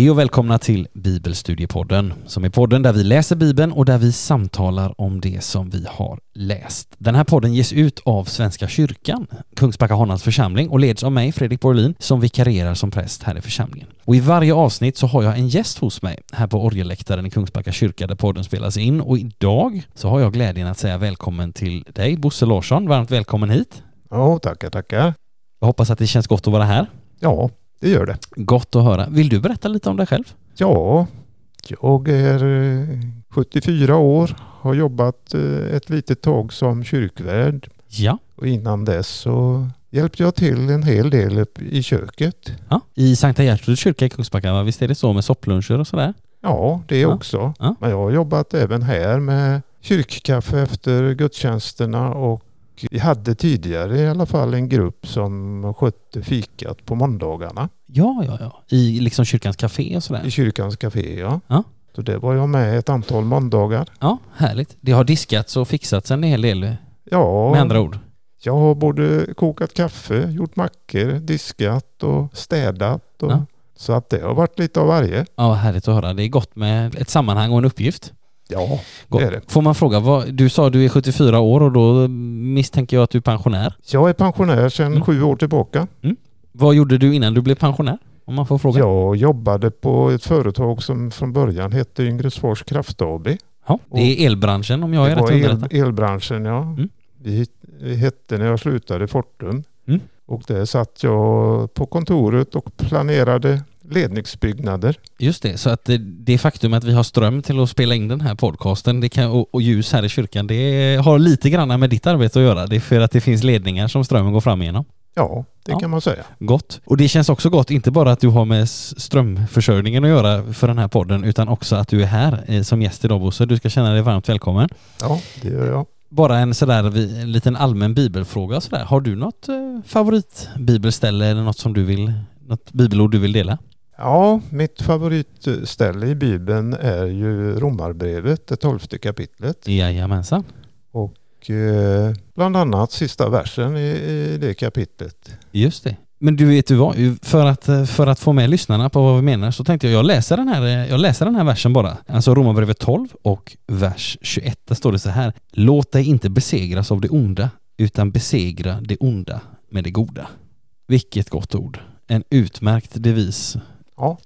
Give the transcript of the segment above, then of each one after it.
Hej och välkomna till Bibelstudiepodden, som är podden där vi läser Bibeln och där vi samtalar om det som vi har läst. Den här podden ges ut av Svenska kyrkan, Kungsbacka-Hanhals församling, och leds av mig, Fredrik Borlin, som vikarierar som präst här i församlingen. Och i varje avsnitt så har jag en gäst hos mig här på orgelläktaren i Kungsbacka kyrka där podden spelas in. Och idag så har jag glädjen att säga välkommen till dig, Bosse Larsson. Varmt välkommen hit. Ja, tackar. Jag hoppas att det känns gott att vara här. Ja, det gör det. Gott att höra. Vill du berätta lite om dig själv? Ja, jag är 74 år. Har jobbat ett litet tag som kyrkvärd. Ja. Och innan dess så hjälpte jag till en hel del upp i köket. Ja, i Sankta Gertrud kyrka i Kungsbacka. Visst är det så med soppluncher och sådär? Ja, det också. Ja. Men jag har jobbat även här med kyrkkaffe efter gudstjänsterna, och vi hade tidigare i alla fall en grupp som skötte fikat på måndagarna. Ja. I liksom kyrkans café och sådär. I kyrkans café, ja. Så det var jag med ett antal måndagar. Ja, härligt. Det har diskats och fixats en hel del. Ja. Med andra ord. Jag har både kokat kaffe, gjort mackor, diskat och städat. Och ja. Så att det har varit lite av varje. Ja, härligt att höra. Det är gott med ett sammanhang och en uppgift. Ja, det är det. Får man fråga, du sa att du är 74 år, och då misstänker jag att du är pensionär. Jag är pensionär sedan 7 år tillbaka. Mm. Vad gjorde du innan du blev pensionär, om man får fråga? Jag jobbade på ett företag som från början hette Yngresfors Kraft AB. Ja, det är elbranschen om jag är rätt underrättad. Elbranschen, ja. Mm. Vi hette när jag slutade Fortum. Mm. Och där satt jag på kontoret och planerade ledningsbyggnader. Just det, så att det faktum att vi har ström till att spela in den här podcasten, det kan, och ljus här i kyrkan, det har lite grann med ditt arbete att göra. Det är för att det finns ledningar som strömmen går fram igenom. Ja, det kan man säga. Gott. Och det känns också gott, inte bara att du har med strömförsörjningen att göra för den här podden, utan också att du är här som gäst idag, Bosse. Du ska känna dig varmt välkommen. Ja, det gör jag. Bara en liten allmän bibelfråga. Sådär. Har du något favoritbibelställe eller något bibelord du vill dela? Ja, mitt favoritställe i Bibeln är ju Romarbrevet, det 12:e kapitlet. Jajamensan. Och bland annat sista versen i det kapitlet. Just det. Men du vet ju vad, för att få med lyssnarna på vad vi menar, så tänkte jag läser den här versen bara. Alltså Romarbrevet 12 och vers 21, där står det så här: låt dig inte besegras av det onda, utan besegra det onda med det goda. Vilket gott ord. En utmärkt devis. Ja,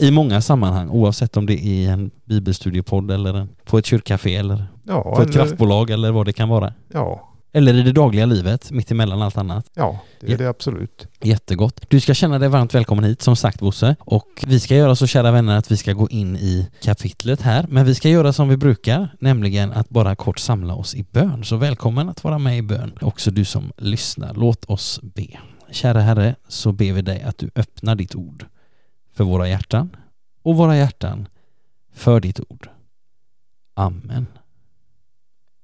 i många sammanhang, oavsett om det är en bibelstudiepodd eller på ett kyrkcafé eller på ett kraftbolag eller vad det kan vara. Ja. Eller i det dagliga livet, mitt emellan allt annat. Ja, det är det absolut. Jättegott. Du ska känna dig varmt välkommen hit, som sagt, Bosse. Och vi ska göra så, kära vänner, att vi ska gå in i kapitlet här. Men vi ska göra som vi brukar, nämligen att bara kort samla oss i bön. Så välkommen att vara med i bön. Också du som lyssnar, låt oss be. Kära Herre, så ber vi dig att du öppnar ditt ord för våra hjärtan, och våra hjärtan för ditt ord. Amen.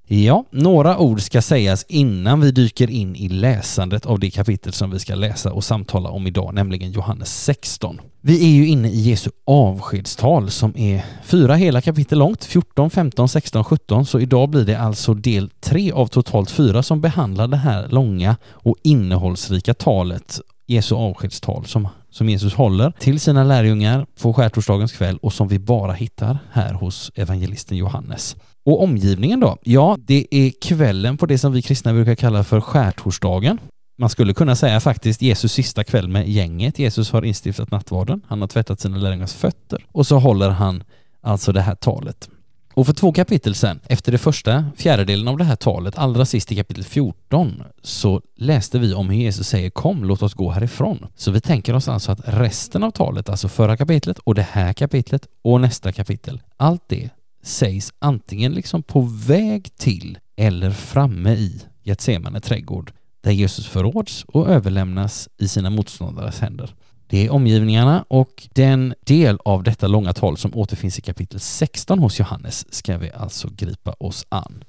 Ja, några ord ska sägas innan vi dyker in i läsandet av det kapitel som vi ska läsa och samtala om idag, nämligen Johannes 16. Vi är ju inne i Jesu avskedstal som är 4 hela kapitel långt, 14, 15, 16, 17. Så idag blir det alltså del 3 av totalt 4 som behandlar det här långa och innehållsrika talet, Jesu avskedstal som Jesus håller till sina lärjungar på skärtorsdagens kväll, och som vi bara hittar här hos evangelisten Johannes. Och omgivningen då? Ja, det är kvällen på det som vi kristna brukar kalla för skärtorsdagen. Man skulle kunna säga faktiskt Jesus sista kväll med gänget. Jesus har instiftat nattvarden. Han har tvättat sina lärjungars fötter. Och så håller han alltså det här talet. Och för 2 kapitel sen, efter det första fjärdedelen av det här talet, allra sist i kapitel 14, så läste vi om hur Jesus säger: kom, låt oss gå härifrån. Så vi tänker oss alltså att resten av talet, alltså förra kapitlet och det här kapitlet och nästa kapitel, allt det sägs antingen liksom på väg till eller framme i Getsemane trädgård, där Jesus förråds och överlämnas i sina motståndares händer. Det är omgivningarna, och den del av detta långa tal som återfinns i kapitel 16 hos Johannes ska vi alltså gripa oss an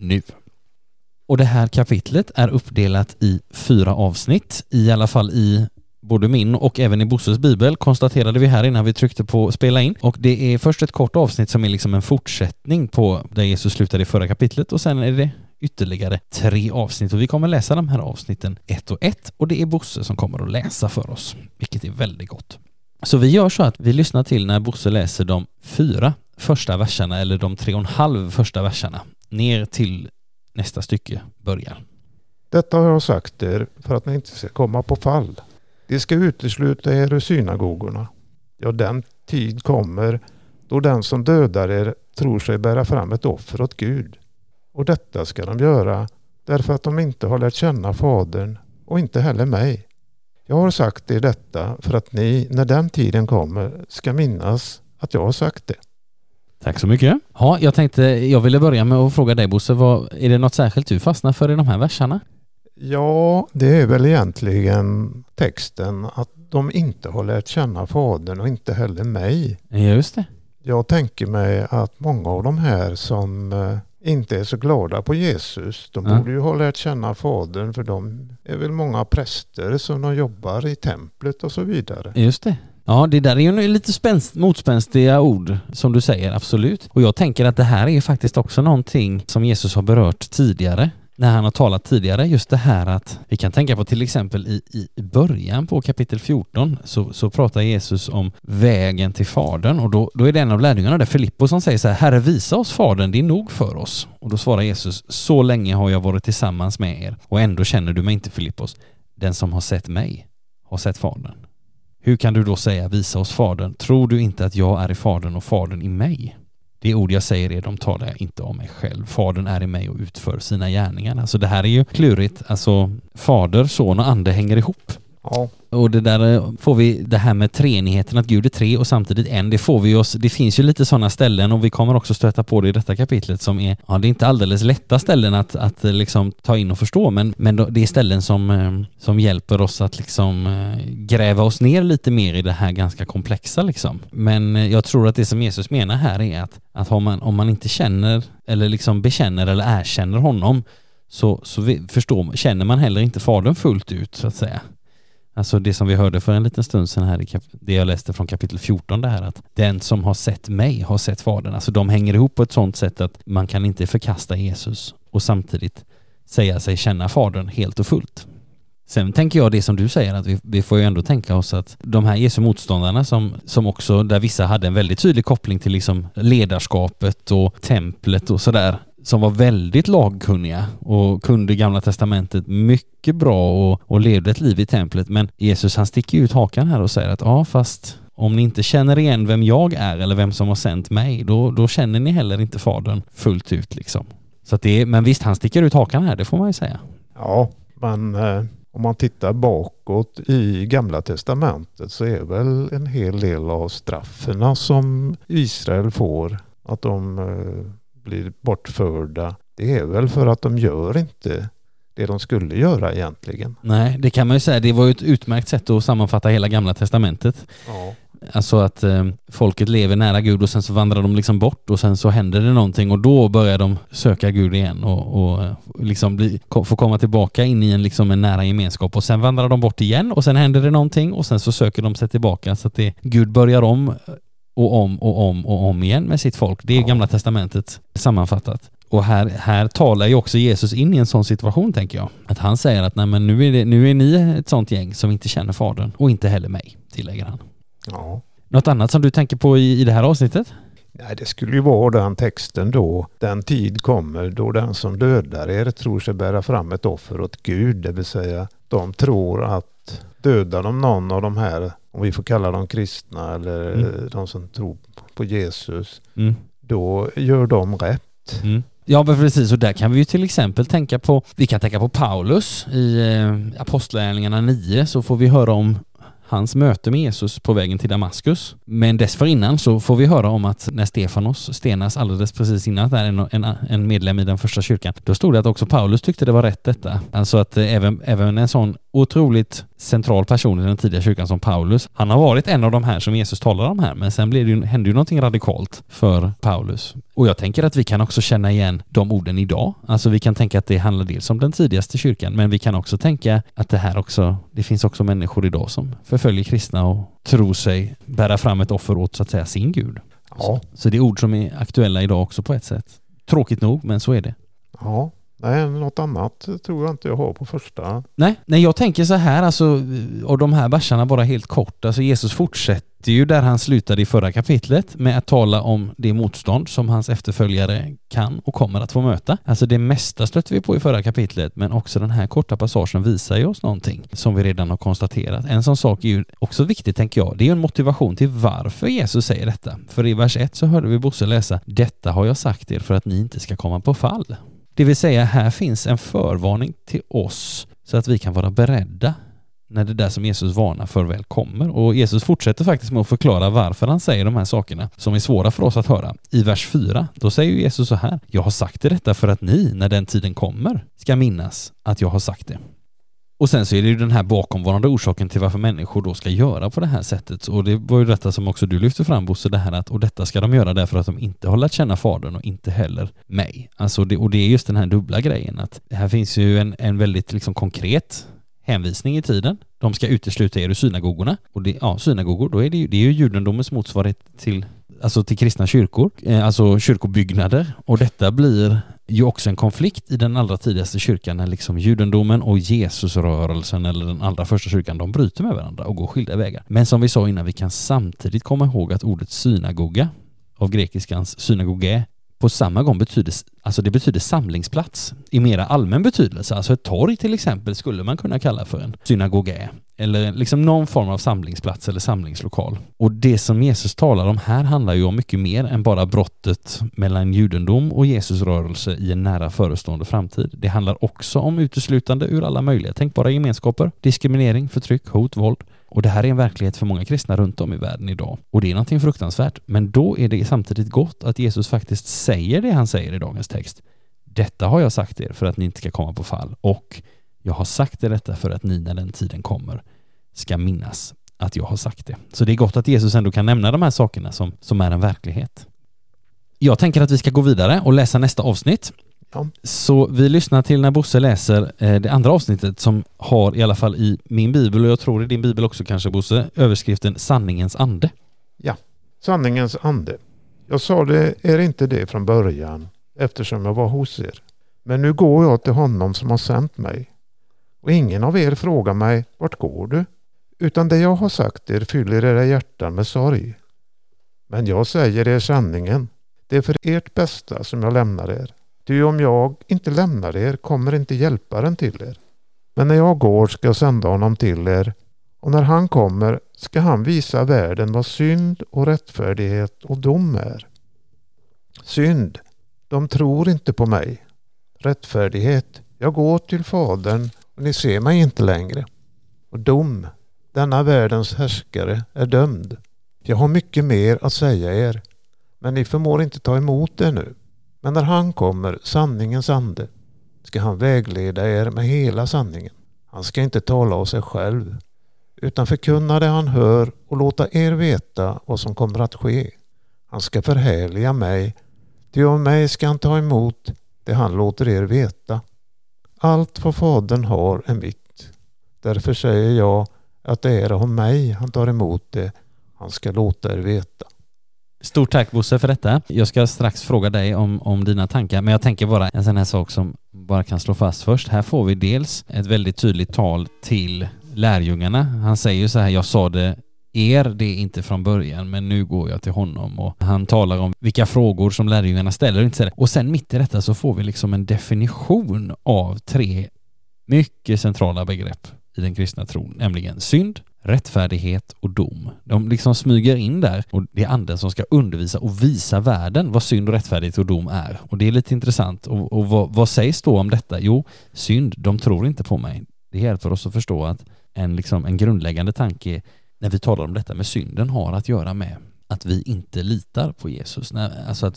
nu. Och det här kapitlet är uppdelat i 4 avsnitt, i alla fall i både min och även i Bosses bibel, konstaterade vi här innan vi tryckte på spela in. Och det är först ett kort avsnitt som är liksom en fortsättning på där Jesus slutade i förra kapitlet, och sen är det ytterligare 3 avsnitt, och vi kommer läsa de här avsnitten 1 och 1, och det är Bosse som kommer att läsa för oss, vilket är väldigt gott. Så vi gör så att vi lyssnar till när Bosse läser de 4 första verserna, eller de 3,5 första verserna, ner till nästa stycke börjar. Detta har jag sagt er för att ni inte ska komma på fall. Det ska utesluta er ur synagogorna. Ja, den tid kommer då den som dödar er tror sig bära fram ett offer åt Gud. Och detta ska de göra därför att de inte har lärt känna Fadern och inte heller mig. Jag har sagt er detta för att ni, när den tiden kommer, ska minnas att jag har sagt det. Tack så mycket. Ja, jag ville börja med att fråga dig, Bosse, är det något särskilt du fastnar för i de här verserna? Ja, det är väl egentligen texten att de inte har lärt känna Fadern och inte heller mig. Just det. Jag tänker mig att många av de här som inte är så glada på Jesus, de borde ju ha lärt känna Fadern, för de är väl många präster som de jobbar i templet och så vidare. Just det. Ja, det där är ju lite motspänstiga ord som du säger, absolut. Och jag tänker att det här är faktiskt också någonting som Jesus har berört tidigare, när han har talat tidigare, just det här att vi kan tänka på till exempel i början på kapitel 14 så pratar Jesus om vägen till Fadern, och då är det en av lärjungarna där, Filippos, som säger så här: Herre, visa oss Fadern, det är nog för oss. Och då svarar Jesus: så länge har jag varit tillsammans med er och ändå känner du mig inte, Filippos. Den som har sett mig har sett Fadern. Hur kan du då säga visa oss Fadern? Tror du inte att jag är i Fadern och Fadern i mig? Det ord jag säger är, de talar jag inte om mig själv. Fadern är i mig och utför sina gärningar. Alltså det här är ju klurigt. Alltså Fader, Son och Ande hänger ihop. Ja. Och det där får vi, det här med treenigheten, att Gud är tre och samtidigt en. Det får vi oss, det finns ju lite sådana ställen, och vi kommer också stöta på det i detta kapitlet som är, ja, det är inte alldeles lätta ställen att liksom ta in och förstå, men det är ställen som hjälper oss att liksom gräva oss ner lite mer i det här ganska komplexa liksom. Men jag tror att det som Jesus menar här är att om man inte känner eller liksom bekänner eller erkänner honom, känner man heller inte Fadern fullt ut, så att säga. Alltså det som vi hörde för en liten stund sedan här, det jag läste från kapitel 14, det här att den som har sett mig har sett Fadern. Alltså de hänger ihop på ett sådant sätt att man kan inte förkasta Jesus och samtidigt säga sig känna Fadern helt och fullt. Sen tänker jag det som du säger, att vi får ju ändå tänka oss att de här Jesu motståndarna som också, där vissa hade en väldigt tydlig koppling till liksom ledarskapet och templet och sådär, som var väldigt lagkunniga och kunde Gamla testamentet mycket bra och levde ett liv i templet. Men Jesus, han sticker ut hakan här och säger att fast om ni inte känner igen vem jag är eller vem som har sänt mig, då känner ni heller inte Fadern fullt ut liksom. Så att men visst, han sticker ut hakan här, det får man ju säga. Ja, men om man tittar bakåt i Gamla testamentet så är väl en hel del av strafferna som Israel får, att de blir bortförda, det är väl för att de gör inte det de skulle göra egentligen. Nej, det kan man ju säga. Det var ju ett utmärkt sätt att sammanfatta hela Gamla testamentet. Ja. Alltså att folket lever nära Gud och sen så vandrar de liksom bort och sen så händer det någonting och då börjar de söka Gud igen och liksom få komma tillbaka in i en nära gemenskap, och sen vandrar de bort igen och sen händer det någonting och sen så söker de sig tillbaka, så att Gud börjar om och om igen med sitt folk. Det är Gamla testamentet sammanfattat. Och här talar ju också Jesus in i en sån situation, tänker jag. Att han säger att nej, men nu är ni ett sånt gäng som inte känner Fadern och inte heller mig, tillägger han. Ja. Något annat som du tänker på i det här avsnittet? Nej, det skulle ju vara den texten då. Den tid kommer då den som dödar er tror sig bära fram ett offer åt Gud. Det vill säga, de tror att dödar de någon av de här, om vi får kalla dem kristna eller de som tror på Jesus, då gör de rätt. Mm. Ja, precis. Och där kan vi ju till exempel tänka på Paulus i Apostlagärningarna 9, så får vi höra om hans möte med Jesus på vägen till Damaskus. Men dessförinnan så får vi höra om att när Stefanos stenas alldeles precis innan, där en medlem i den första kyrkan, då stod det att också Paulus tyckte det var rätt detta. Alltså att även en sån otroligt central person i den tidiga kyrkan som Paulus, han har varit en av de här som Jesus talar om här, men sen hände ju någonting radikalt för Paulus. Och jag tänker att vi kan också känna igen de orden idag. Alltså vi kan tänka att det handlar dels om den tidigaste kyrkan, men vi kan också tänka att det finns också människor idag som förföljer kristna och tror sig bära fram ett offer åt, så att säga, sin Gud. Ja. Så det är ord som är aktuella idag också på ett sätt. Tråkigt nog, men så är det. Ja. Nej, något annat tror jag inte jag har på första. Nej, jag tänker så här, alltså, och de här verserna bara helt kort. Alltså Jesus fortsätter Det är ju där han slutade i förra kapitlet med att tala om det motstånd som hans efterföljare kan och kommer att få möta. Alltså det mesta stötte vi på i förra kapitlet, men också den här korta passagen visar ju oss någonting som vi redan har konstaterat. En sån sak är ju också viktig, tänker jag. Det är ju en motivation till varför Jesus säger detta. För i vers 1 så hörde vi Bosse läsa: detta har jag sagt er för att ni inte ska komma på fall. Det vill säga, här finns en förvarning till oss så att vi kan vara beredda när det där som Jesus varnar för väl kommer. Och Jesus fortsätter faktiskt med att förklara varför han säger de här sakerna som är svåra för oss att höra. I vers 4, då säger Jesus så här: jag har sagt det detta för att ni, när den tiden kommer, ska minnas att jag har sagt det. Och sen så är det ju den här bakomvarande orsaken till varför människor då ska göra på det här sättet. Och det var ju detta som också du lyfte fram, Bosse, det här att och detta ska de göra därför att de inte har lärt känna fadern och inte heller mig. Alltså det, och det är just den här dubbla grejen, att det här finns ju en väldigt liksom konkret hänvisning i tiden. De ska utesluta er ur synagogorna. Och det, ja, synagogor, då är det ju judendomens motsvarighet till kristna kyrkor. Alltså kyrkobyggnader. Och detta blir ju också en konflikt i den allra tidigaste kyrkan, när liksom judendomen och Jesusrörelsen, eller den allra första kyrkan, de bryter med varandra och går skilda vägar. Men som vi sa innan, vi kan samtidigt komma ihåg att ordet synagoga, av grekiskans synagoge, på samma gång betyder samlingsplats i mera allmän betydelse. Alltså ett torg till exempel skulle man kunna kalla för en synagoge, eller liksom någon form av samlingsplats eller samlingslokal. Och det som Jesus talar om här handlar ju om mycket mer än bara brottet mellan judendom och Jesusrörelse i en nära förestående framtid. Det handlar också om uteslutande ur alla möjliga tänkbara gemenskaper, diskriminering, förtryck, hot, våld. Och det här är en verklighet för många kristna runt om i världen idag. Och det är någonting fruktansvärt. Men då är det samtidigt gott att Jesus faktiskt säger det han säger i dagens text. Detta har jag sagt er för att ni inte ska komma på fall. Och jag har sagt er detta för att ni, när den tiden kommer, ska minnas att jag har sagt det. Så det är gott att Jesus ändå kan nämna de här sakerna som är en verklighet. Jag tänker att vi ska gå vidare och läsa nästa avsnitt. Ja. Så vi lyssnar till när Bosse läser det andra avsnittet, som har, i alla fall i min bibel och jag tror i din bibel också kanske, Bosse, överskriften Sanningens ande. Ja, sanningens ande. Jag sa det, är inte det från början, eftersom jag var hos er. Men nu går jag till honom som har sänt mig. Och ingen av er frågar mig, vart går du? Utan det jag har sagt er fyller era hjärtan med sorg. Men jag säger er sanningen. Det är för ert bästa som jag lämnar er. Ty om jag inte lämnar er kommer inte hjälparen till er. Men när jag går ska jag sända honom till er. Och när han kommer ska han visa världen vad synd och rättfärdighet och dom är. Synd, de tror inte på mig. Rättfärdighet, jag går till fadern och ni ser mig inte längre. Och dom, denna världens härskare är dömd. Jag har mycket mer att säga er, men ni förmår inte ta emot det nu. Men när han kommer, sanningens ande, ska han vägleda er med hela sanningen. Han ska inte tala av sig själv, utan förkunna det han hör och låta er veta vad som kommer att ske. Han ska förhärliga mig, ty av mig ska han ta emot det han låter er veta. Allt vad fadern har är mitt. Därför säger jag att det är av mig han tar emot det. Han ska låta er veta. Stort tack, Bosse, för detta. Jag ska strax fråga dig om dina tankar, men jag tänker bara en sån här sak som bara kan slå fast först. Här får vi dels ett väldigt tydligt tal till lärjungarna. Han säger ju så här: jag sa det det är inte från början, men nu går jag till honom. Och han talar om vilka frågor som lärjungarna ställer och inte ställer. Och sen mitt i detta så får vi liksom en definition av tre mycket centrala begrepp i den kristna tron, nämligen synd, rättfärdighet och dom. De liksom smyger in där, och det är anden som ska undervisa och visa världen vad synd, rättfärdighet och dom är. Och det är lite intressant. Och vad sägs då om detta? Jo, synd, de tror inte på mig. Det hjälper oss att förstå att en grundläggande tanke när vi talar om detta med synden har att göra med att vi inte litar på Jesus. Alltså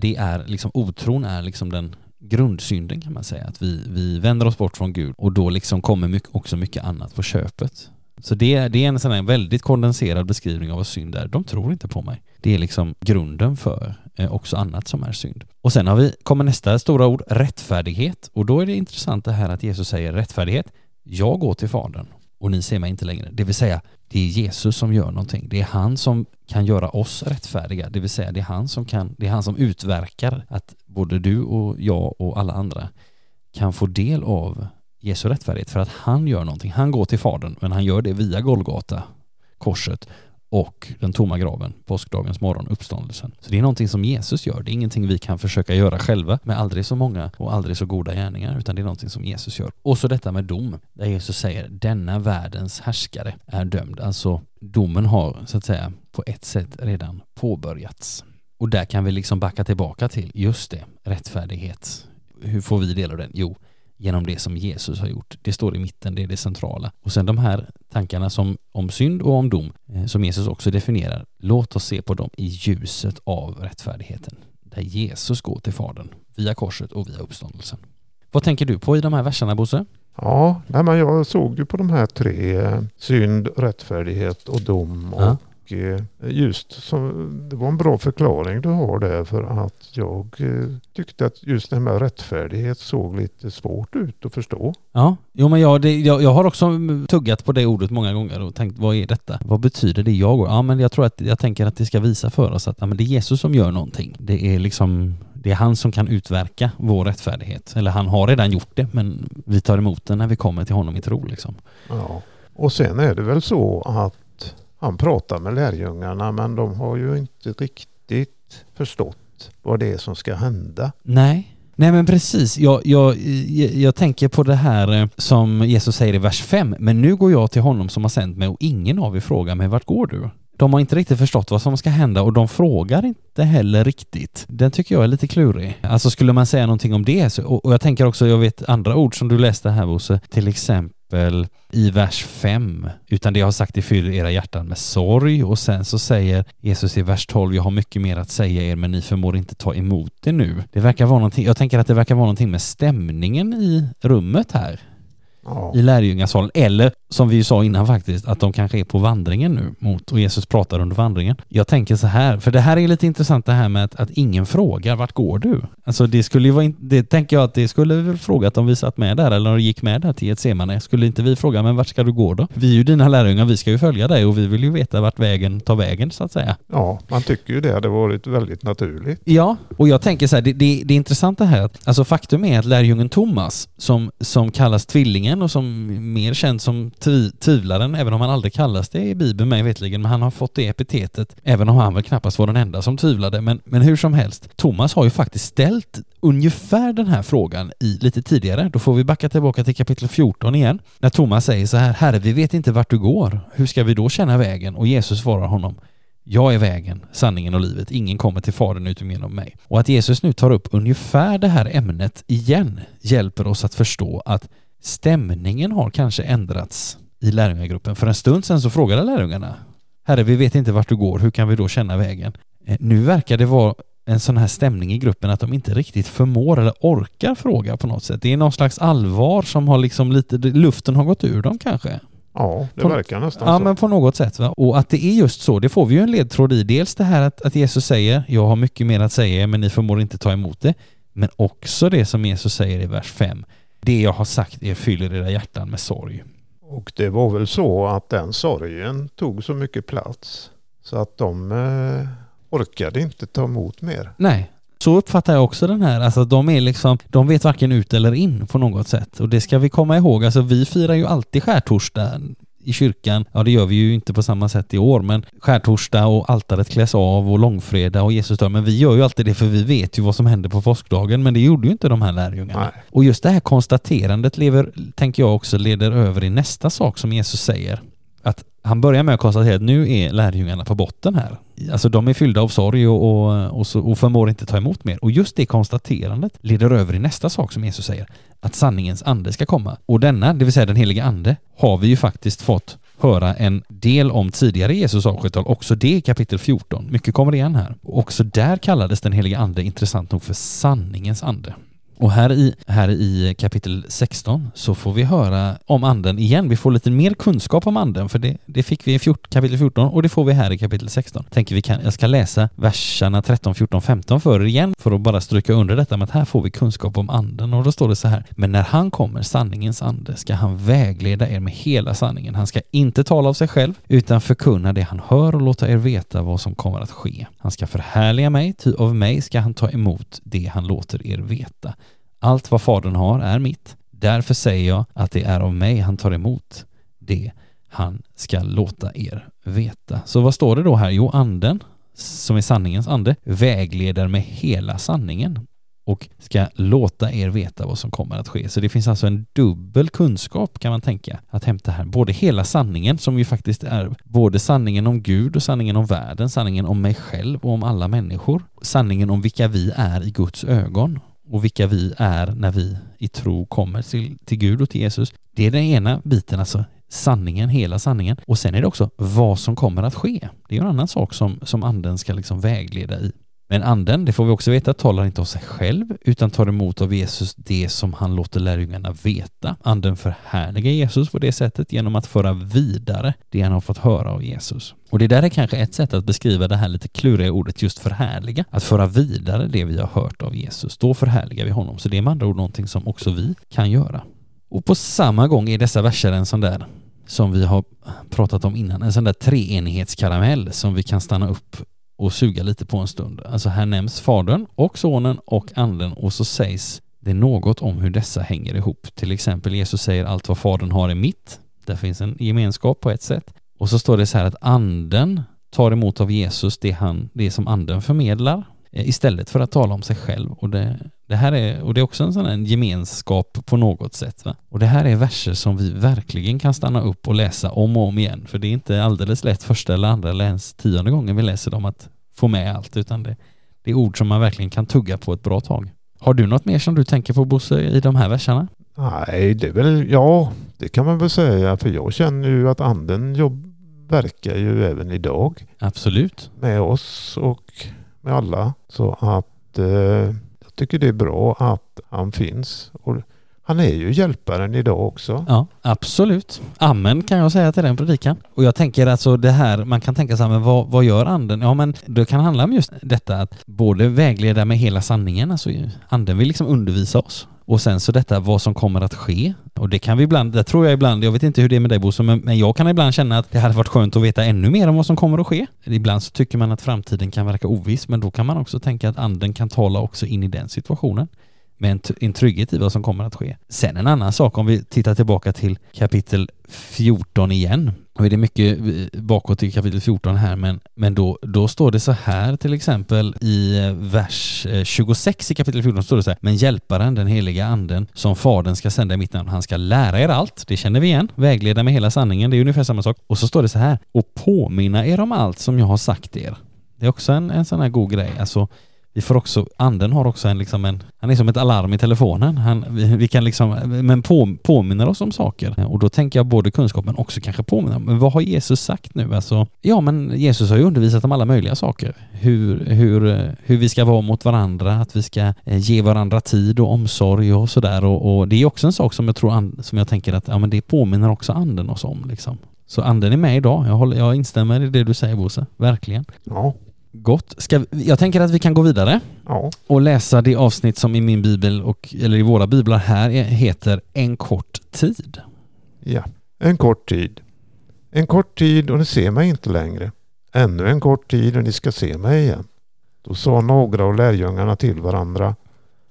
det är liksom, otron är liksom den grundsynden, kan man säga, att vi vänder oss bort från Gud, och då liksom kommer mycket annat på köpet. Så det är en sån här väldigt kondenserad beskrivning av vad synd är. De tror inte på mig. Det är liksom grunden för också annat som är synd. Och sen kommer nästa stora ord, rättfärdighet. Och då är det intressant det här att Jesus säger rättfärdighet. Jag går till fadern och ni ser mig inte längre. Det vill säga, det är Jesus som gör någonting. Det är han som kan göra oss rättfärdiga. Det vill säga, det är han som utverkar att både du och jag och alla andra kan få del av Jesu rättfärdighet, för att han gör någonting. Han går till fadern, men han gör det via Golgata korset och den tomma graven, påskdagens morgon, uppståndelsen. Så det är någonting som Jesus gör. Det är ingenting vi kan försöka göra själva med aldrig så många och aldrig så goda gärningar, utan det är någonting som Jesus gör. Och så detta med dom, där Jesus säger denna världens härskare är dömd. Alltså domen har så att säga på ett sätt redan påbörjats. Och där kan vi liksom backa tillbaka till just det, rättfärdighet. Hur får vi del av den? Jo, genom det som Jesus har gjort. Det står i mitten, det är det centrala. Och sen de här tankarna som om synd och om dom, som Jesus också definierar, låt oss se på dem i ljuset av rättfärdigheten. Där Jesus går till Fadern, via korset och via uppståndelsen. Vad tänker du på i de här verserna, Bosse? Ja, nej, men jag såg ju på de här tre, synd, rättfärdighet och dom. Och just som, det var en bra förklaring du har där, för att jag tyckte att just det här med rättfärdighet såg lite svårt ut att förstå. Ja, jo, men jag har också tuggat på det ordet många gånger och tänkt, vad är detta? Vad betyder det jag går? Ja, men jag tror att jag tänker att det ska visa för oss att ja, men det är Jesus som gör någonting. Det är liksom, det är han som kan utverka vår rättfärdighet. Eller han har redan gjort det, men vi tar emot den när vi kommer till honom i tro liksom. Ja, och sen är det väl så att han pratar med lärjungarna, men de har ju inte riktigt förstått vad det är som ska hända. Nej men precis. Jag tänker på det här som Jesus säger i vers 5. Men nu går jag till honom som har sänt mig och ingen av er frågar mig, vart går du? De har inte riktigt förstått vad som ska hända och de frågar inte heller riktigt. Den tycker jag är lite klurig. Alltså skulle man säga någonting om det? Och jag tänker också, jag vet andra ord som du läste här Bosse, till exempel i vers 5, utan det jag har sagt i fyller era hjärtan med sorg. Och sen så säger Jesus i vers 12, jag har mycket mer att säga er men ni förmår inte ta emot det nu. Det verkar vara någonting, jag tänker att det verkar vara någonting med stämningen i rummet här. Ja. I lärjungasalen, eller som vi sa innan faktiskt, att de kanske är på vandringen nu mot, och Jesus pratar under vandringen. Jag tänker så här, för det här är lite intressant det här med att ingen frågar, vart går du? Alltså det skulle ju vara, det tänker jag att det skulle väl frågat om vi satt med där eller när de gick med där till Getsemane. Skulle inte vi fråga, men vart ska du gå då? Vi är ju dina lärjungar, vi ska ju följa dig och vi vill ju veta vart vägen tar vägen så att säga. Ja, man tycker ju det hade varit väldigt naturligt. Ja, och jag tänker så här, det är intressant det här, att, alltså faktum är att lärjungen Thomas som kallas tvillingen och som mer känns som tvivlaren, även om han aldrig kallas det i Bibeln mig vetligen, men han har fått det epitetet även om han väl knappast var den enda som tvivlade, men hur som helst, Thomas har ju faktiskt ställt ungefär den här frågan lite tidigare. Då får vi backa tillbaka till kapitel 14 igen, när Thomas säger så här: Herre, vi vet inte vart du går, hur ska vi då känna vägen? Och Jesus svarar honom: jag är vägen, sanningen och livet. Ingen kommer till Fadern utom genom mig. Och att Jesus nu tar upp ungefär det här ämnet igen hjälper oss att förstå att stämningen har kanske ändrats i lärjungagruppen. För en stund sedan så frågade lärjungarna: Herre, vi vet inte vart du går, hur kan vi då känna vägen? Nu verkar det vara en sån här stämning i gruppen att de inte riktigt förmår eller orkar fråga på något sätt. Det är någon slags allvar som har liksom lite, luften har gått ur dem kanske. Ja, det verkar nästan så. Ja, men på något sätt. Va? Och att det är just så, det får vi ju en ledtråd i. Dels det här att Jesus säger: jag har mycket mer att säga men ni förmår inte ta emot det. Men också det som Jesus säger i vers 5: det jag har sagt er fyller era hjärtan med sorg. Och det var väl så att den sorgen tog så mycket plats så att de orkade inte ta emot mer. Nej, så uppfattar jag också den här. Alltså de är liksom, de vet varken ut eller in på något sätt. Och det ska vi komma ihåg. Alltså vi firar ju alltid skärtorsdagen i kyrkan. Ja, det gör vi ju inte på samma sätt i år, men skärtorsdag och altaret kläs av och långfredag och Jesus dör. Men vi gör ju alltid det för vi vet ju vad som hände på påskdagen, men det gjorde ju inte de här lärjungarna. Nej. Och just det här konstaterandet tänker jag också leder över i nästa sak som Jesus säger. Att han börjar med att konstatera att nu är lärjungarna på botten här. Alltså de är fyllda av sorg och förmår inte ta emot mer. Och just det konstaterandet leder över i nästa sak som Jesus säger. Att sanningens ande ska komma. Och denna, det vill säga den heliga ande, har vi ju faktiskt fått höra en del om tidigare i Jesus avskedstal. Också det i kapitel 14. Mycket kommer igen här. Och också där kallades den heliga ande intressant nog för sanningens ande. Och här i kapitel 16 så får vi höra om anden igen. Vi får lite mer kunskap om anden, för det fick vi i kapitel 14 och det får vi här i kapitel 16. Jag ska läsa verserna 13, 14, 15 för er igen för att bara stryka under detta med att här får vi kunskap om anden. Och då står det så här: men när han kommer, sanningens ande, ska han vägleda er med hela sanningen. Han ska inte tala av sig själv utan förkunna det han hör och låta er veta vad som kommer att ske. Han ska förhärliga mig, ty av mig ska han ta emot det han låter er veta. Allt vad Fadern har är mitt. Därför säger jag att det är av mig han tar emot det han ska låta er veta. Så vad står det då här? Jo, anden, som är sanningens ande, vägleder med hela sanningen och ska låta er veta vad som kommer att ske. Så det finns alltså en dubbel kunskap, kan man tänka, att hämta här. Både hela sanningen, som ju faktiskt är både sanningen om Gud och sanningen om världen, sanningen om mig själv och om alla människor, sanningen om vilka vi är i Guds ögon och vilka vi är när vi i tro kommer till Gud och till Jesus. Det är den ena biten, alltså sanningen, hela sanningen. Och sen är det också vad som kommer att ske. Det är en annan sak som anden ska liksom vägleda i. Men anden, det får vi också veta, talar inte om sig själv utan tar emot av Jesus det som han låter lärjungarna veta. Anden förhärligar Jesus på det sättet genom att föra vidare det han har fått höra av Jesus. Och det där är kanske ett sätt att beskriva det här lite kluriga ordet just förhärliga. Att föra vidare det vi har hört av Jesus. Då förhärligar vi honom. Så det är med andra ord någonting som också vi kan göra. Och på samma gång är dessa verser en sån där, som vi har pratat om innan, en sån där treenighetskaramell som vi kan stanna upp och suga lite på en stund. Alltså här nämns Fadern och Sonen och Anden, och så sägs det något om hur dessa hänger ihop. Till exempel Jesus säger allt vad Fadern har är mitt. Där finns en gemenskap på ett sätt. Och så står det så här att Anden tar emot av Jesus det som Anden förmedlar istället för att tala om sig själv. Och det här är också en sån här gemenskap på något sätt, va? Och det här är verser som vi verkligen kan stanna upp och läsa om och om igen. För det är inte alldeles lätt första eller andra eller ens 10:e gången vi läser dem att få med allt, utan det är ord som man verkligen kan tugga på ett bra tag. Har du något mer som du tänker på, Bosse, i de här verserna? Nej, det är väl, ja, det kan man väl säga. För jag känner ju att anden verkar ju även idag. Absolut. Med oss och med alla. Så att... jag tycker det är bra att han finns, och han är ju hjälparen idag också. Ja, absolut. Amen, kan jag säga till den predikan. Och jag tänker alltså det här, man kan tänka sig, men vad gör anden? Ja, men det kan handla om just detta att både vägleda med hela sanningen, alltså anden vill liksom undervisa oss. Och sen så detta vad som kommer att ske. Och det kan vi ibland, det tror jag ibland, jag vet inte hur det är med dig, Bosse, men jag kan ibland känna att det hade varit skönt att veta ännu mer om vad som kommer att ske. Ibland så tycker man att framtiden kan verka oviss, men då kan man också tänka att anden kan tala också in i den situationen. Med en trygghet i vad som kommer att ske. Sen en annan sak, om vi tittar tillbaka till kapitel 14 igen. Och det är mycket bakåt i kapitel 14 här, men då står det så här, till exempel i vers 26 i kapitel 14 står det så här: men hjälparen, den heliga anden, som Fadern ska sända i mitt namn, han ska lära er allt. Det känner vi igen. Vägleda med hela sanningen, det är ungefär samma sak. Och så står det så här: och påminna er om allt som jag har sagt er. Det är också en sån här god grej. Alltså vi får också, anden har också en han är som ett alarm i telefonen. Vi kan påminner oss om saker. Och då tänker jag både kunskapen också kanske påminner. Men vad har Jesus sagt nu? Alltså, ja, men Jesus har ju undervisat om alla möjliga saker. Hur vi ska vara mot varandra. Att vi ska ge varandra tid och omsorg och sådär. Och det är också en sak som jag tror, som jag tänker att ja, men det påminner också anden oss om. Liksom. Så anden är med idag. Jag instämmer i det du säger, Bosse. Verkligen. Ja. Gott. Jag tänker att vi kan gå vidare och läsa det avsnitt som i min bibel eller i våra biblar här heter En kort tid. Ja, en kort tid. En kort tid och ni ser mig inte längre. Ännu en kort tid och ni ska se mig igen. Då sa några av lärjungarna till varandra: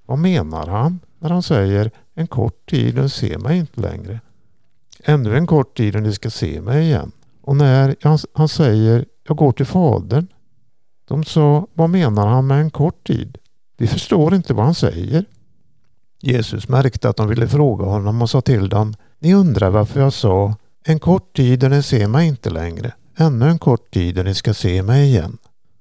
vad menar han när han säger en kort tid och ni ser mig inte längre? Ännu en kort tid och ni ska se mig igen. Och när han säger jag går till Fadern. De sa, vad menar han med en kort tid? Vi förstår inte vad han säger. Jesus märkte att de ville fråga honom och sa till dem: ni undrar varför jag sa en kort tid och ni ser mig inte längre. Ännu en kort tid och ni ska se mig igen.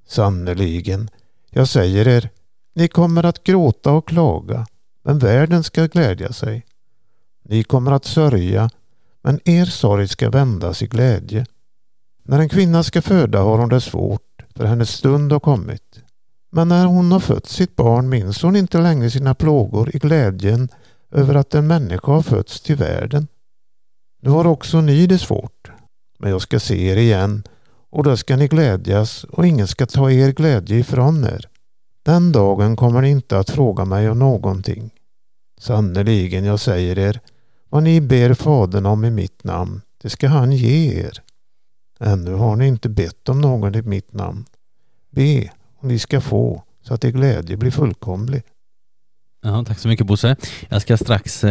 Sannerligen, jag säger er, ni kommer att gråta och klaga, men världen ska glädja sig. Ni kommer att sörja, men er sorg ska vändas i glädje. När en kvinna ska föda har hon det svårt, för hennes stund har kommit. Men när hon har fött sitt barn minns hon inte längre sina plågor i glädjen över att en människa har fötts till världen. Nu har också ni det svårt, men jag ska se er igen, och då ska ni glädjas och ingen ska ta er glädje ifrån er. Den dagen kommer ni inte att fråga mig om någonting. Sannerligen, jag säger er, vad ni ber Fadern om i mitt namn, det ska han ge er. Ännu har ni inte bett om någon i mitt namn. Be, och ni ska få, så att er glädje blir fullkomlig. Ja, tack så mycket Bosse. Jag ska strax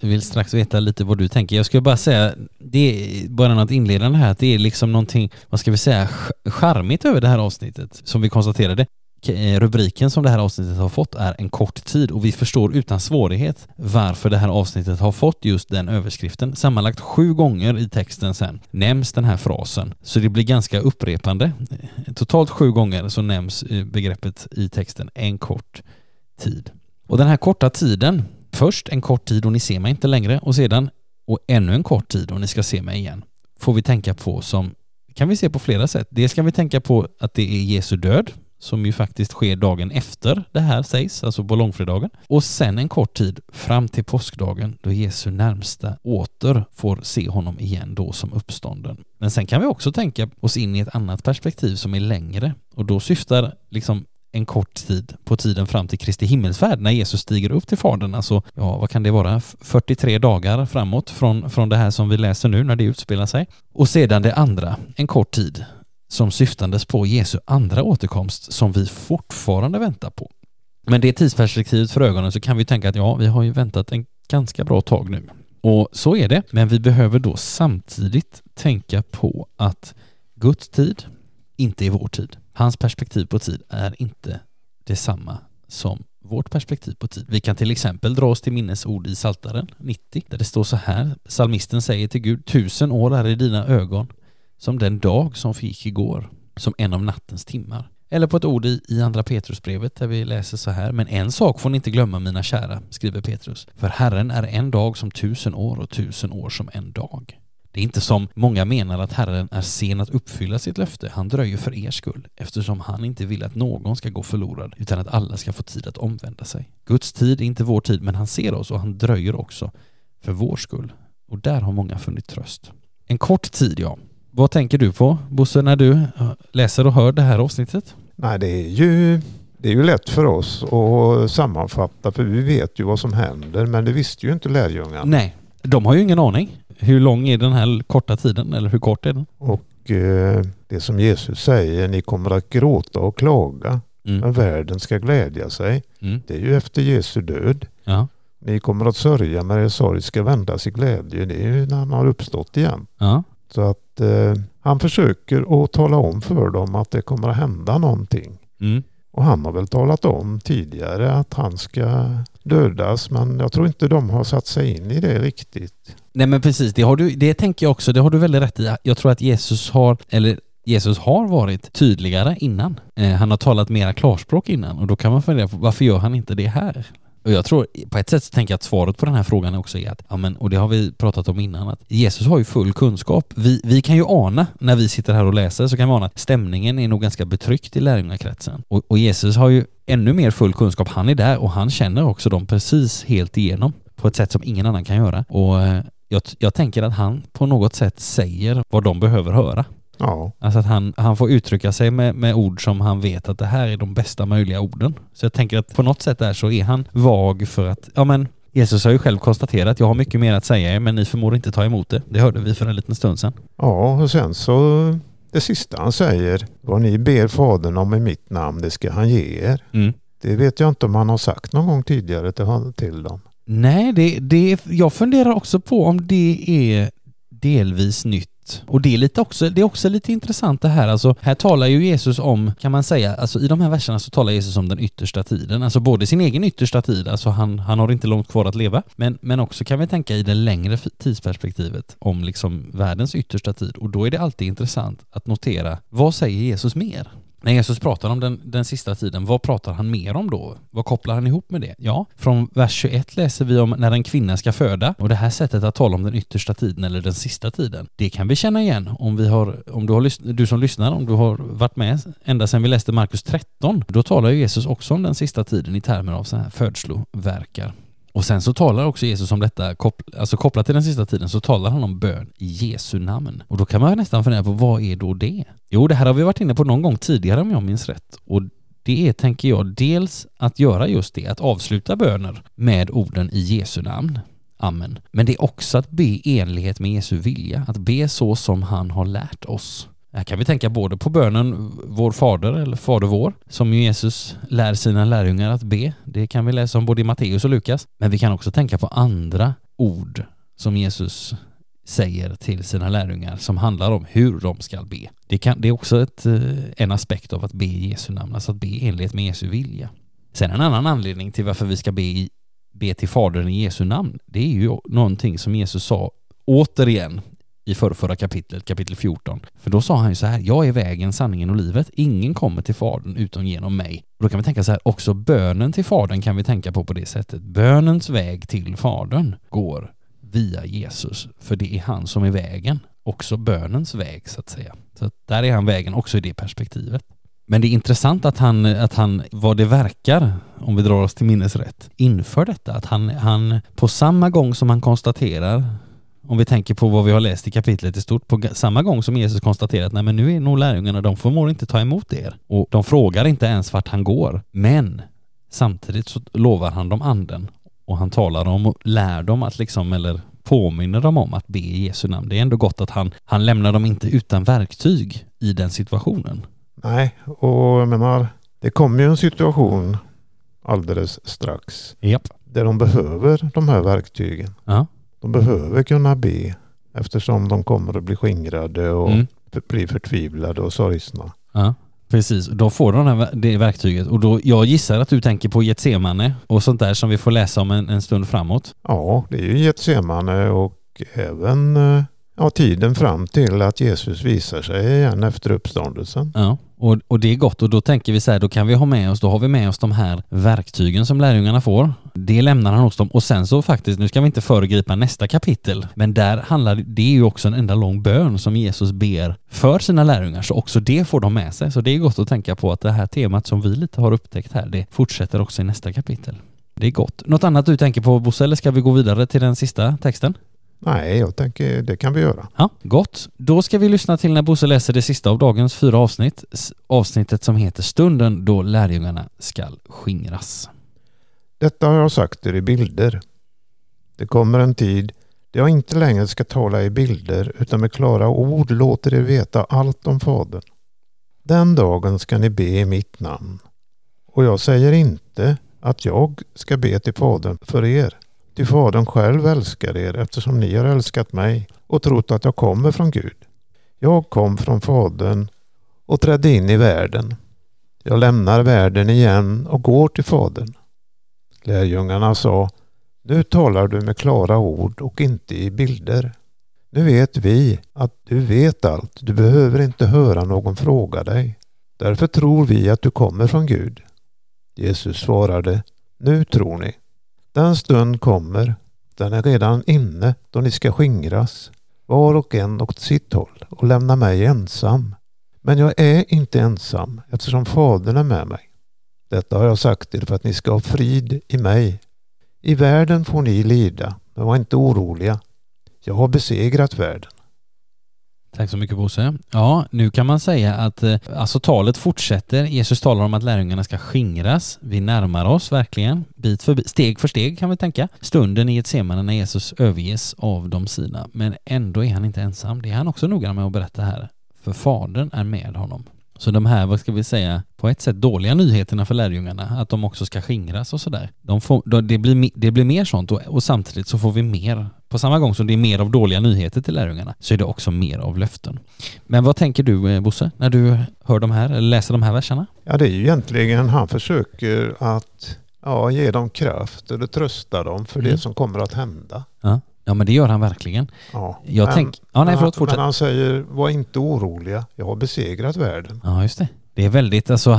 vill strax veta lite vad du tänker. Jag skulle bara säga det är bara något inledande här, att det är liksom någonting, vad ska vi säga, charmigt över det här avsnittet som vi konstaterade. Rubriken som det här avsnittet har fått är en kort tid, och vi förstår utan svårighet varför det här avsnittet har fått just den överskriften. Sammanlagt 7 gånger i texten sen nämns den här frasen, så det blir ganska upprepande. Totalt 7 gånger så nämns begreppet i texten en kort tid. Och den här korta tiden, först en kort tid och ni ser mig inte längre, och sedan och ännu en kort tid och ni ska se mig igen, får vi tänka på som, kan vi se på flera sätt. Dels kan vi tänka på att det är Jesu död, som ju faktiskt sker dagen efter det här sägs, alltså på långfredagen. Och sen en kort tid fram till påskdagen, då Jesu närmsta åter får se honom igen då som uppstånden. Men sen kan vi också tänka oss in i ett annat perspektiv som är längre. Och då syftar liksom en kort tid på tiden fram till Kristi himmelsfärd, när Jesus stiger upp till Fadern. Alltså, ja, vad kan det vara? 43 dagar framåt från det här som vi läser nu när det utspelar sig. Och sedan det andra, en kort tid som syftandes på Jesu andra återkomst som vi fortfarande väntar på. Men det tidsperspektivet för ögonen, så kan vi tänka att ja, vi har ju väntat en ganska bra tag nu. Och så är det, men vi behöver då samtidigt tänka på att Guds tid inte är vår tid. Hans perspektiv på tid är inte detsamma som vårt perspektiv på tid. Vi kan till exempel dra oss till minnes ord i Psaltaren 90, där det står så här. Psalmisten säger till Gud: 1000 år är i dina ögon, som den dag som gick igår, som en av nattens timmar. Eller på ett ord i andra Petrusbrevet, där vi läser så här: men en sak får ni inte glömma, mina kära, skriver Petrus. För Herren är en dag som 1000 år och 1000 år som en dag. Det är inte som många menar, att Herren är sen att uppfylla sitt löfte. Han dröjer för er skull, eftersom han inte vill att någon ska gå förlorad, utan att alla ska få tid att omvända sig. Guds tid är inte vår tid, men han ser oss och han dröjer också för vår skull. Och där har många funnit tröst. En kort tid, ja. Vad tänker du på, Bosse, när du läser och hör det här avsnittet? Nej, det är ju lätt för oss att sammanfatta, för vi vet ju vad som händer, men det visste ju inte lärjungarna. Nej, de har ju ingen aning. Hur lång är den här korta tiden, eller hur kort är den? Och det som Jesus säger, ni kommer att gråta och klaga, men världen ska glädja sig. Det är ju efter Jesu död. Ja. Ni kommer att sörja, men er sorg ska vändas i glädje. Det är ju när han har uppstått igen. Ja. Så att han försöker att tala om för dem att det kommer att hända någonting. Och han har väl talat om tidigare att han ska dödas, men jag tror inte de har satt sig in i det riktigt. Nej, men precis, det tänker jag också, det har du väldigt rätt i. Jag tror att Jesus har varit tydligare innan. Han har talat mera klarspråk innan, och då kan man fundera på varför gör han inte det här? Och jag tror, på ett sätt så tänker jag att svaret på den här frågan också är att, ja men, och det har vi pratat om innan, att Jesus har ju full kunskap. Vi kan ju ana, när vi sitter här och läser, så kan vi ana att stämningen är nog ganska betryckt i lärjungakretsen. Och Jesus har ju ännu mer full kunskap. Han är där och han känner också dem precis helt igenom, på ett sätt som ingen annan kan göra. Och jag tänker att han på något sätt säger vad de behöver höra. Ja. Alltså att han får uttrycka sig med ord som han vet att det här är de bästa möjliga orden. Så jag tänker att på något sätt där så är han vag, för att ja men, Jesus har ju själv konstaterat att jag har mycket mer att säga, men ni förmår inte ta emot det. Det hörde vi för en liten stund sedan. Ja, och sen så det sista han säger: vad ni ber Fadern om i mitt namn, det ska han ge er. Det vet jag inte om han har sagt någon gång tidigare till dem. Nej, jag funderar också på om det är delvis nytt. Och det är också lite intressant det här. Alltså, här talar ju Jesus om, kan man säga, alltså i de här verserna så talar Jesus om den yttersta tiden. Alltså både sin egen yttersta tid, alltså han har inte långt kvar att leva. Men också kan vi tänka i det längre tidsperspektivet om liksom världens yttersta tid. Och då är det alltid intressant att notera, vad säger Jesus mer? När Jesus pratar om den sista tiden, vad pratar han mer om då? Vad kopplar han ihop med det? Ja, från vers 21 läser vi om när en kvinna ska föda. Och det här sättet att tala om den yttersta tiden eller den sista tiden, det kan vi känna igen om du som lyssnar, om du har varit med ända sedan vi läste Markus 13. Då talar ju Jesus också om den sista tiden i termer av så här födslovärkar. Och sen så talar också Jesus om detta, alltså kopplat till den sista tiden så talar han om bön i Jesu namn. Och då kan man nästan fundera på, vad är då det? Jo, det här har vi varit inne på någon gång tidigare om jag minns rätt. Och det är, tänker jag, dels att göra just det, att avsluta böner med orden i Jesu namn. Amen. Men det är också att be i enlighet med Jesu vilja, att be så som han har lärt oss. Här kan vi tänka både på bönen Vår Fader eller Fader vår, som Jesus lär sina lärjungar att be. Det kan vi läsa om både i Matteus och Lukas. Men vi kan också tänka på andra ord som Jesus säger till sina lärjungar som handlar om hur de ska be. Det är också en aspekt av att be i Jesu namn, alltså att be i enlighet med Jesu vilja. Sen en annan anledning till varför vi ska be till Fadern i Jesu namn, det är ju någonting som Jesus sa återigen i förra kapitlet, kapitel 14. För då sa han ju så här: jag är vägen, sanningen och livet. Ingen kommer till Fadern utom genom mig. Och då kan vi tänka så här, också bönen till Fadern kan vi tänka på det sättet. Bönens väg till Fadern går via Jesus, för det är han som är vägen. Också bönens väg, så att säga. Så att där är han vägen också i det perspektivet. Men det är intressant att han vad det verkar, om vi drar oss till minnes rätt, inför detta. Att han på samma gång som han konstaterar, om vi tänker på vad vi har läst i kapitlet i stort, på samma gång som Jesus konstaterar att nej, men nu är nog lärjungarna, de förmår inte ta emot er. Och de frågar inte ens vart han går. Men samtidigt så lovar han dem anden. Och han talar om och lär dem att eller påminner dem om att be i Jesu namn. Det är ändå gott att han lämnar dem inte utan verktyg i den situationen. Nej, och jag menar, det kommer ju en situation alldeles strax. Japp. Där de behöver de här verktygen. Ja. De behöver kunna be, eftersom de kommer att bli skingrade och bli förtvivlade och sorgsna. Ja. Precis, då får de det verktyget. Och då, jag gissar att du tänker på Getsemane och sånt där som vi får läsa om en stund framåt. Ja, det är ju Getsemane och även tiden fram till att Jesus visar sig igen efter uppståndelsen. Ja, och det är gott. Och då tänker vi så här, då har vi med oss de här verktygen som lärjungarna får. Det lämnar han hos dem. Och sen så faktiskt, nu ska vi inte föregripa nästa kapitel, men där det är ju också en enda lång bön som Jesus ber för sina lärjungar. Så också det får de med sig. Så det är gott att tänka på att det här temat som vi lite har upptäckt här, det fortsätter också i nästa kapitel. Det är gott. Något annat du tänker på, Bosse, eller ska vi gå vidare till den sista texten? Nej, jag tänker det kan vi göra. Ja, gott. Då ska vi lyssna till när Bosse läser det sista av dagens 4 avsnitt. Avsnittet som heter Stunden då lärjungarna skall skingras. Detta har jag sagt er i bilder. Det kommer en tid där jag inte längre ska tala i bilder, utan med klara ord låter er veta allt om Fadern. Den dagen ska ni be i mitt namn. Och jag säger inte att jag ska be till Fadern för er. Till Fadern själv älskar er, eftersom ni har älskat mig och trott att jag kommer från Gud. Jag kom från Fadern och trädde in i världen. Jag lämnar världen igen och går till Fadern. Lärjungarna sa, nu talar du med klara ord och inte i bilder. Nu vet vi att du vet allt, du behöver inte höra någon fråga dig. Därför tror vi att du kommer från Gud. Jesus svarade, nu tror ni. Den stund kommer, den är redan inne, då ni ska skingras, var och en åt sitt håll, och lämna mig ensam. Men jag är inte ensam, eftersom Fadern är med mig. Detta har jag sagt er för att ni ska ha frid i mig. I världen får ni lida, men var inte oroliga. Jag har besegrat världen. Tack så mycket, Bosse. Ja, nu kan man säga att alltså talet fortsätter. Jesus talar om att lärjungarna ska skingras. Vi närmar oss verkligen bit för bit. Steg för steg kan vi tänka. Stunden i Getsemane när Jesus överges av de sina. Men ändå är han inte ensam. Det är han också noga med att berätta här. För Fadern är med honom. Så de här, vad ska vi säga, på ett sätt dåliga nyheterna för lärjungarna, att de också ska skingras och sådär. Det blir mer sånt och samtidigt så får vi mer. På samma gång som det är mer av dåliga nyheter till lärjungarna så är det också mer av löften. Men vad tänker du, Bosse, när du hör de här, eller läser de här verserna? Ja, det är ju egentligen han försöker att ge dem kraft eller trösta dem för det som kommer att hända. Ja. Ja, men det gör han verkligen. Ja. Men han säger, var inte oroliga, jag har besegrat världen. Ja, just det. Det är väldigt, alltså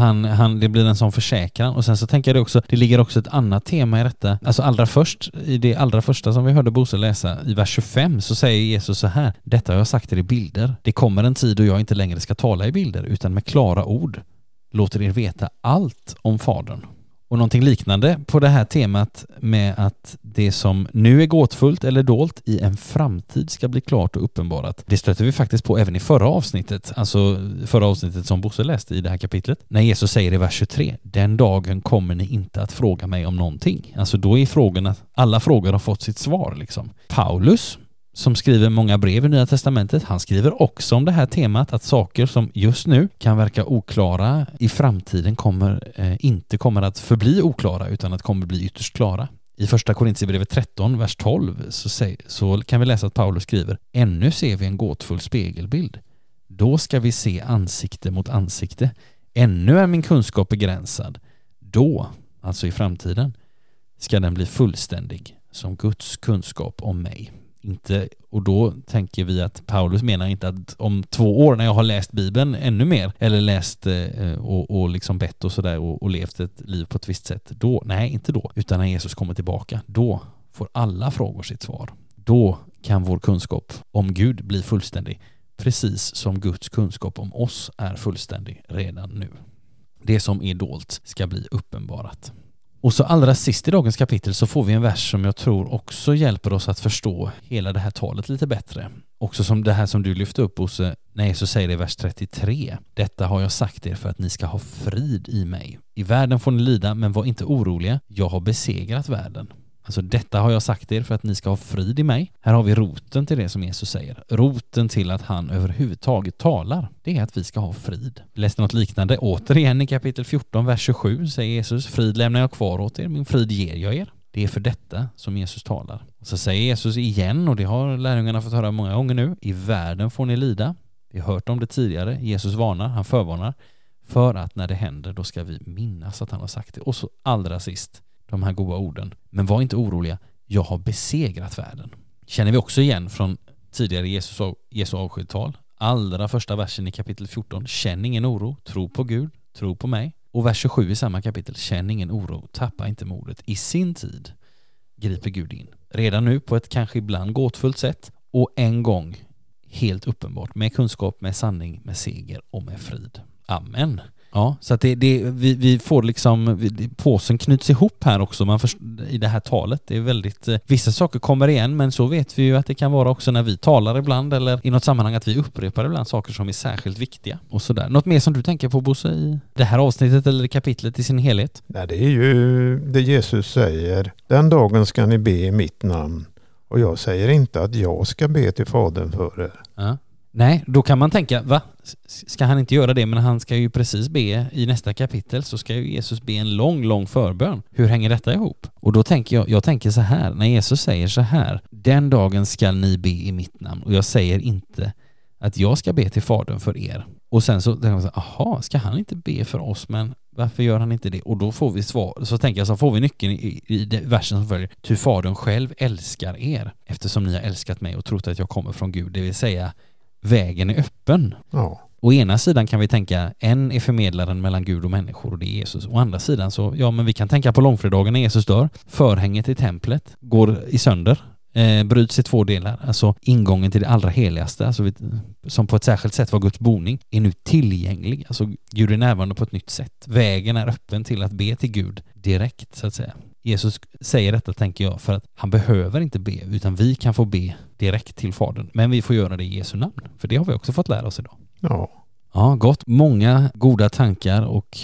det blir en sån försäkran. Och sen så tänker jag också, det ligger också ett annat tema i detta. Alltså i det allra första som vi hörde Bosse läsa, i vers 25 så säger Jesus så här, detta har jag sagt er i bilder. Det kommer en tid då jag inte längre ska tala i bilder, utan med klara ord låter er veta allt om Fadern. Och någonting liknande på det här temat med att det som nu är gåtfullt eller dolt i en framtid ska bli klart och uppenbarat. Det stöter vi faktiskt på även i förra avsnittet som Bosse läste i det här kapitlet. När Jesus säger i vers 23, den dagen kommer ni inte att fråga mig om någonting. Alltså då är alla frågor har fått sitt svar. Paulus som skriver många brev i Nya Testamentet, han skriver också om det här temat att saker som just nu kan verka oklara i framtiden inte kommer att förbli oklara utan att kommer bli ytterst klara. I första Korinthierbrevet 13, vers 12 så kan vi läsa att Paulus skriver: ännu ser vi en gåtfull spegelbild. Då ska vi se ansikte mot ansikte. Ännu är min kunskap begränsad. Då, alltså i framtiden, ska den bli fullständig som Guds kunskap om mig. Inte, och då tänker vi att Paulus menar inte att om 2 år när jag har läst Bibeln ännu mer eller läst och liksom bett och sådär och levt ett liv på ett visst sätt. Då, nej, inte då. Utan när Jesus kommer tillbaka, då får alla frågor sitt svar. Då kan vår kunskap om Gud bli fullständig. Precis som Guds kunskap om oss är fullständig redan nu. Det som är dolt ska bli uppenbarat. Och så allra sist i dagens kapitel så får vi en vers som jag tror också hjälper oss att förstå hela det här talet lite bättre. Också som det här som du lyfte upp, Bosse, när Jesus säger det i vers 33. Detta har jag sagt er för att ni ska ha frid i mig. I världen får ni lida, men var inte oroliga. Jag har besegrat världen. Alltså detta har jag sagt er för att ni ska ha frid i mig. Här har vi roten till det som Jesus säger. Roten till att han överhuvudtaget talar. Det är att vi ska ha frid. Vi läste något liknande. Återigen i kapitel 14, vers 27 säger Jesus: frid lämnar jag kvar åt er, min frid ger jag er. Det är för detta som Jesus talar. Och så säger Jesus igen, och det har lärjungarna fått höra många gånger nu. I världen får ni lida. Vi har hört om det tidigare. Jesus varnar, han förvarnar. För att när det händer, då ska vi minnas att han har sagt det. Och så allra sist, de här goda orden: men var inte oroliga, jag har besegrat världen. Känner vi också igen från tidigare Jesu avskedstal. Allra första versen i kapitel 14: känn ingen oro, tro på Gud, tro på mig. Och vers 27 i samma kapitel: känn ingen oro, tappa inte modet. I sin tid griper Gud in. Redan nu på ett kanske ibland gåtfullt sätt, och en gång helt uppenbart med kunskap, med sanning, med seger och med frid. Amen. Ja, så att vi får liksom, påsen knyts ihop här också i det här talet. Det är väldigt, vissa saker kommer igen, men så vet vi ju att det kan vara också när vi talar ibland eller i något sammanhang att vi upprepar ibland saker som är särskilt viktiga och sådär. Något mer som du tänker på, Bosse, i det här avsnittet eller kapitlet i sin helhet? Nej, det är ju det Jesus säger: den dagen ska ni be i mitt namn, och jag säger inte att jag ska be till Fadern för er. Ja. Nej, då kan man tänka, va? Ska han inte göra det? Men han ska ju precis be i nästa kapitel, så ska ju Jesus be en lång, lång förbön. Hur hänger detta ihop? Och då tänker jag tänker så här, när Jesus säger så här: den dagen ska ni be i mitt namn, och jag säger inte att jag ska be till Fadern för er. Och sen så tänker man så här: aha, ska han inte be för oss, men varför gör han inte det? Och då får vi svar. Så tänker jag, så får vi nyckeln i versen som följer: ty Fadern själv älskar er, eftersom ni har älskat mig och trott att jag kommer från Gud. Det vill säga, vägen är öppen. Ja. Å ena sidan kan vi tänka, en är förmedlaren mellan Gud och människor, och det är Jesus. Å andra sidan så, ja, men vi kan tänka på långfredagen när Jesus dör. Förhänget i templet går i sönder, bryts i 2 delar. Alltså ingången till det allra heligaste, alltså som på ett särskilt sätt var Guds boning, är nu tillgänglig. Alltså Gud är närvarande på ett nytt sätt. Vägen är öppen till att be till Gud direkt, så att säga. Jesus säger detta, tänker jag, för att han behöver inte be, utan vi kan få be direkt till Fadern. Men vi får göra det i Jesu namn, för det har vi också fått lära oss idag. Ja. Ja, gott. Många goda tankar och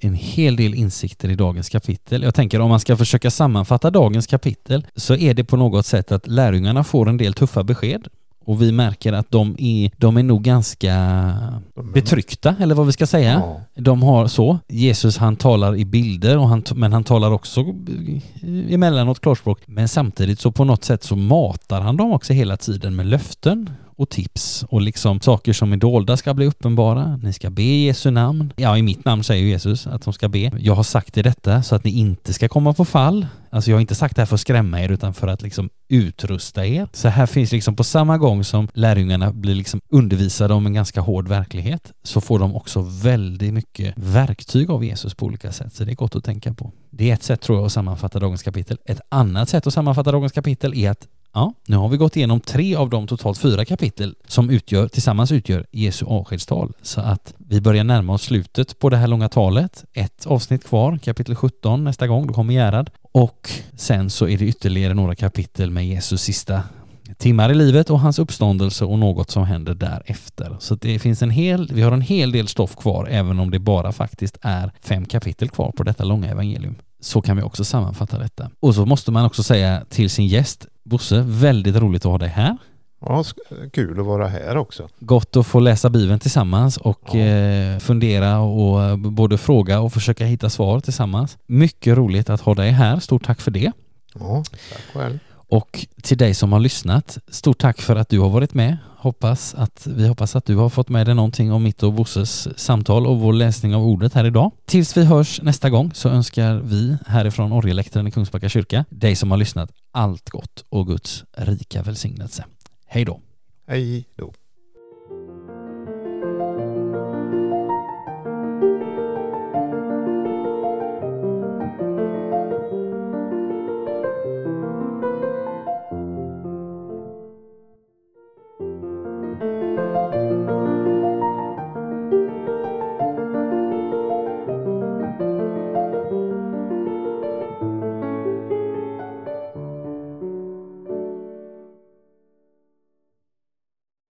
en hel del insikter i dagens kapitel. Jag tänker, om man ska försöka sammanfatta dagens kapitel, så är det på något sätt att lärjungarna får en del tuffa besked. Och vi märker att de är nog ganska betryckta, eller vad vi ska säga. Ja. De har så. Jesus, han talar i bilder, och men han talar också emellanåt klarspråk. Men samtidigt så på något sätt så matar han dem också hela tiden med löften och tips. Och liksom saker som är dolda ska bli uppenbara. Ni ska be i Jesu namn. Ja, i mitt namn säger Jesus att de ska be. Jag har sagt detta så att ni inte ska komma på fall. Alltså jag har inte sagt det här för att skrämma er, utan för att liksom utrusta er. Så här finns liksom, på samma gång som lärjungarna blir liksom undervisade om en ganska hård verklighet, så får de också väldigt mycket verktyg av Jesus på olika sätt. Så det är gott att tänka på. Det är ett sätt, tror jag, att sammanfatta dagens kapitel. Ett annat sätt att sammanfatta dagens kapitel är att, ja, nu har vi gått igenom 3 av de totalt 4 kapitel som tillsammans utgör Jesu avskedstal. Så att vi börjar närma oss slutet på det här långa talet. 1 avsnitt kvar, kapitel 17 nästa gång, då kommer Gerhard. Och sen så är det ytterligare några kapitel med Jesus sista timmar i livet och hans uppståndelse och något som händer därefter. Så det finns vi har en hel del stoff kvar, även om det bara faktiskt är 5 kapitel kvar på detta långa evangelium. Så kan vi också sammanfatta detta. Och så måste man också säga till sin gäst: Bosse, väldigt roligt att ha dig här. Ja, kul att vara här också. Gott att få läsa Bibeln tillsammans och fundera och både fråga och försöka hitta svar tillsammans. Mycket roligt att ha dig här. Stort tack för det. Ja, tack själv. Och till dig som har lyssnat, stort tack för att du har varit med. Vi hoppas att du har fått med dig någonting om mitt och Bosses samtal och vår läsning av ordet här idag. Tills vi hörs nästa gång så önskar vi härifrån orgelläktaren i Kungsbacka kyrka dig som har lyssnat allt gott och Guds rika välsignelse. Hej då! Hej då!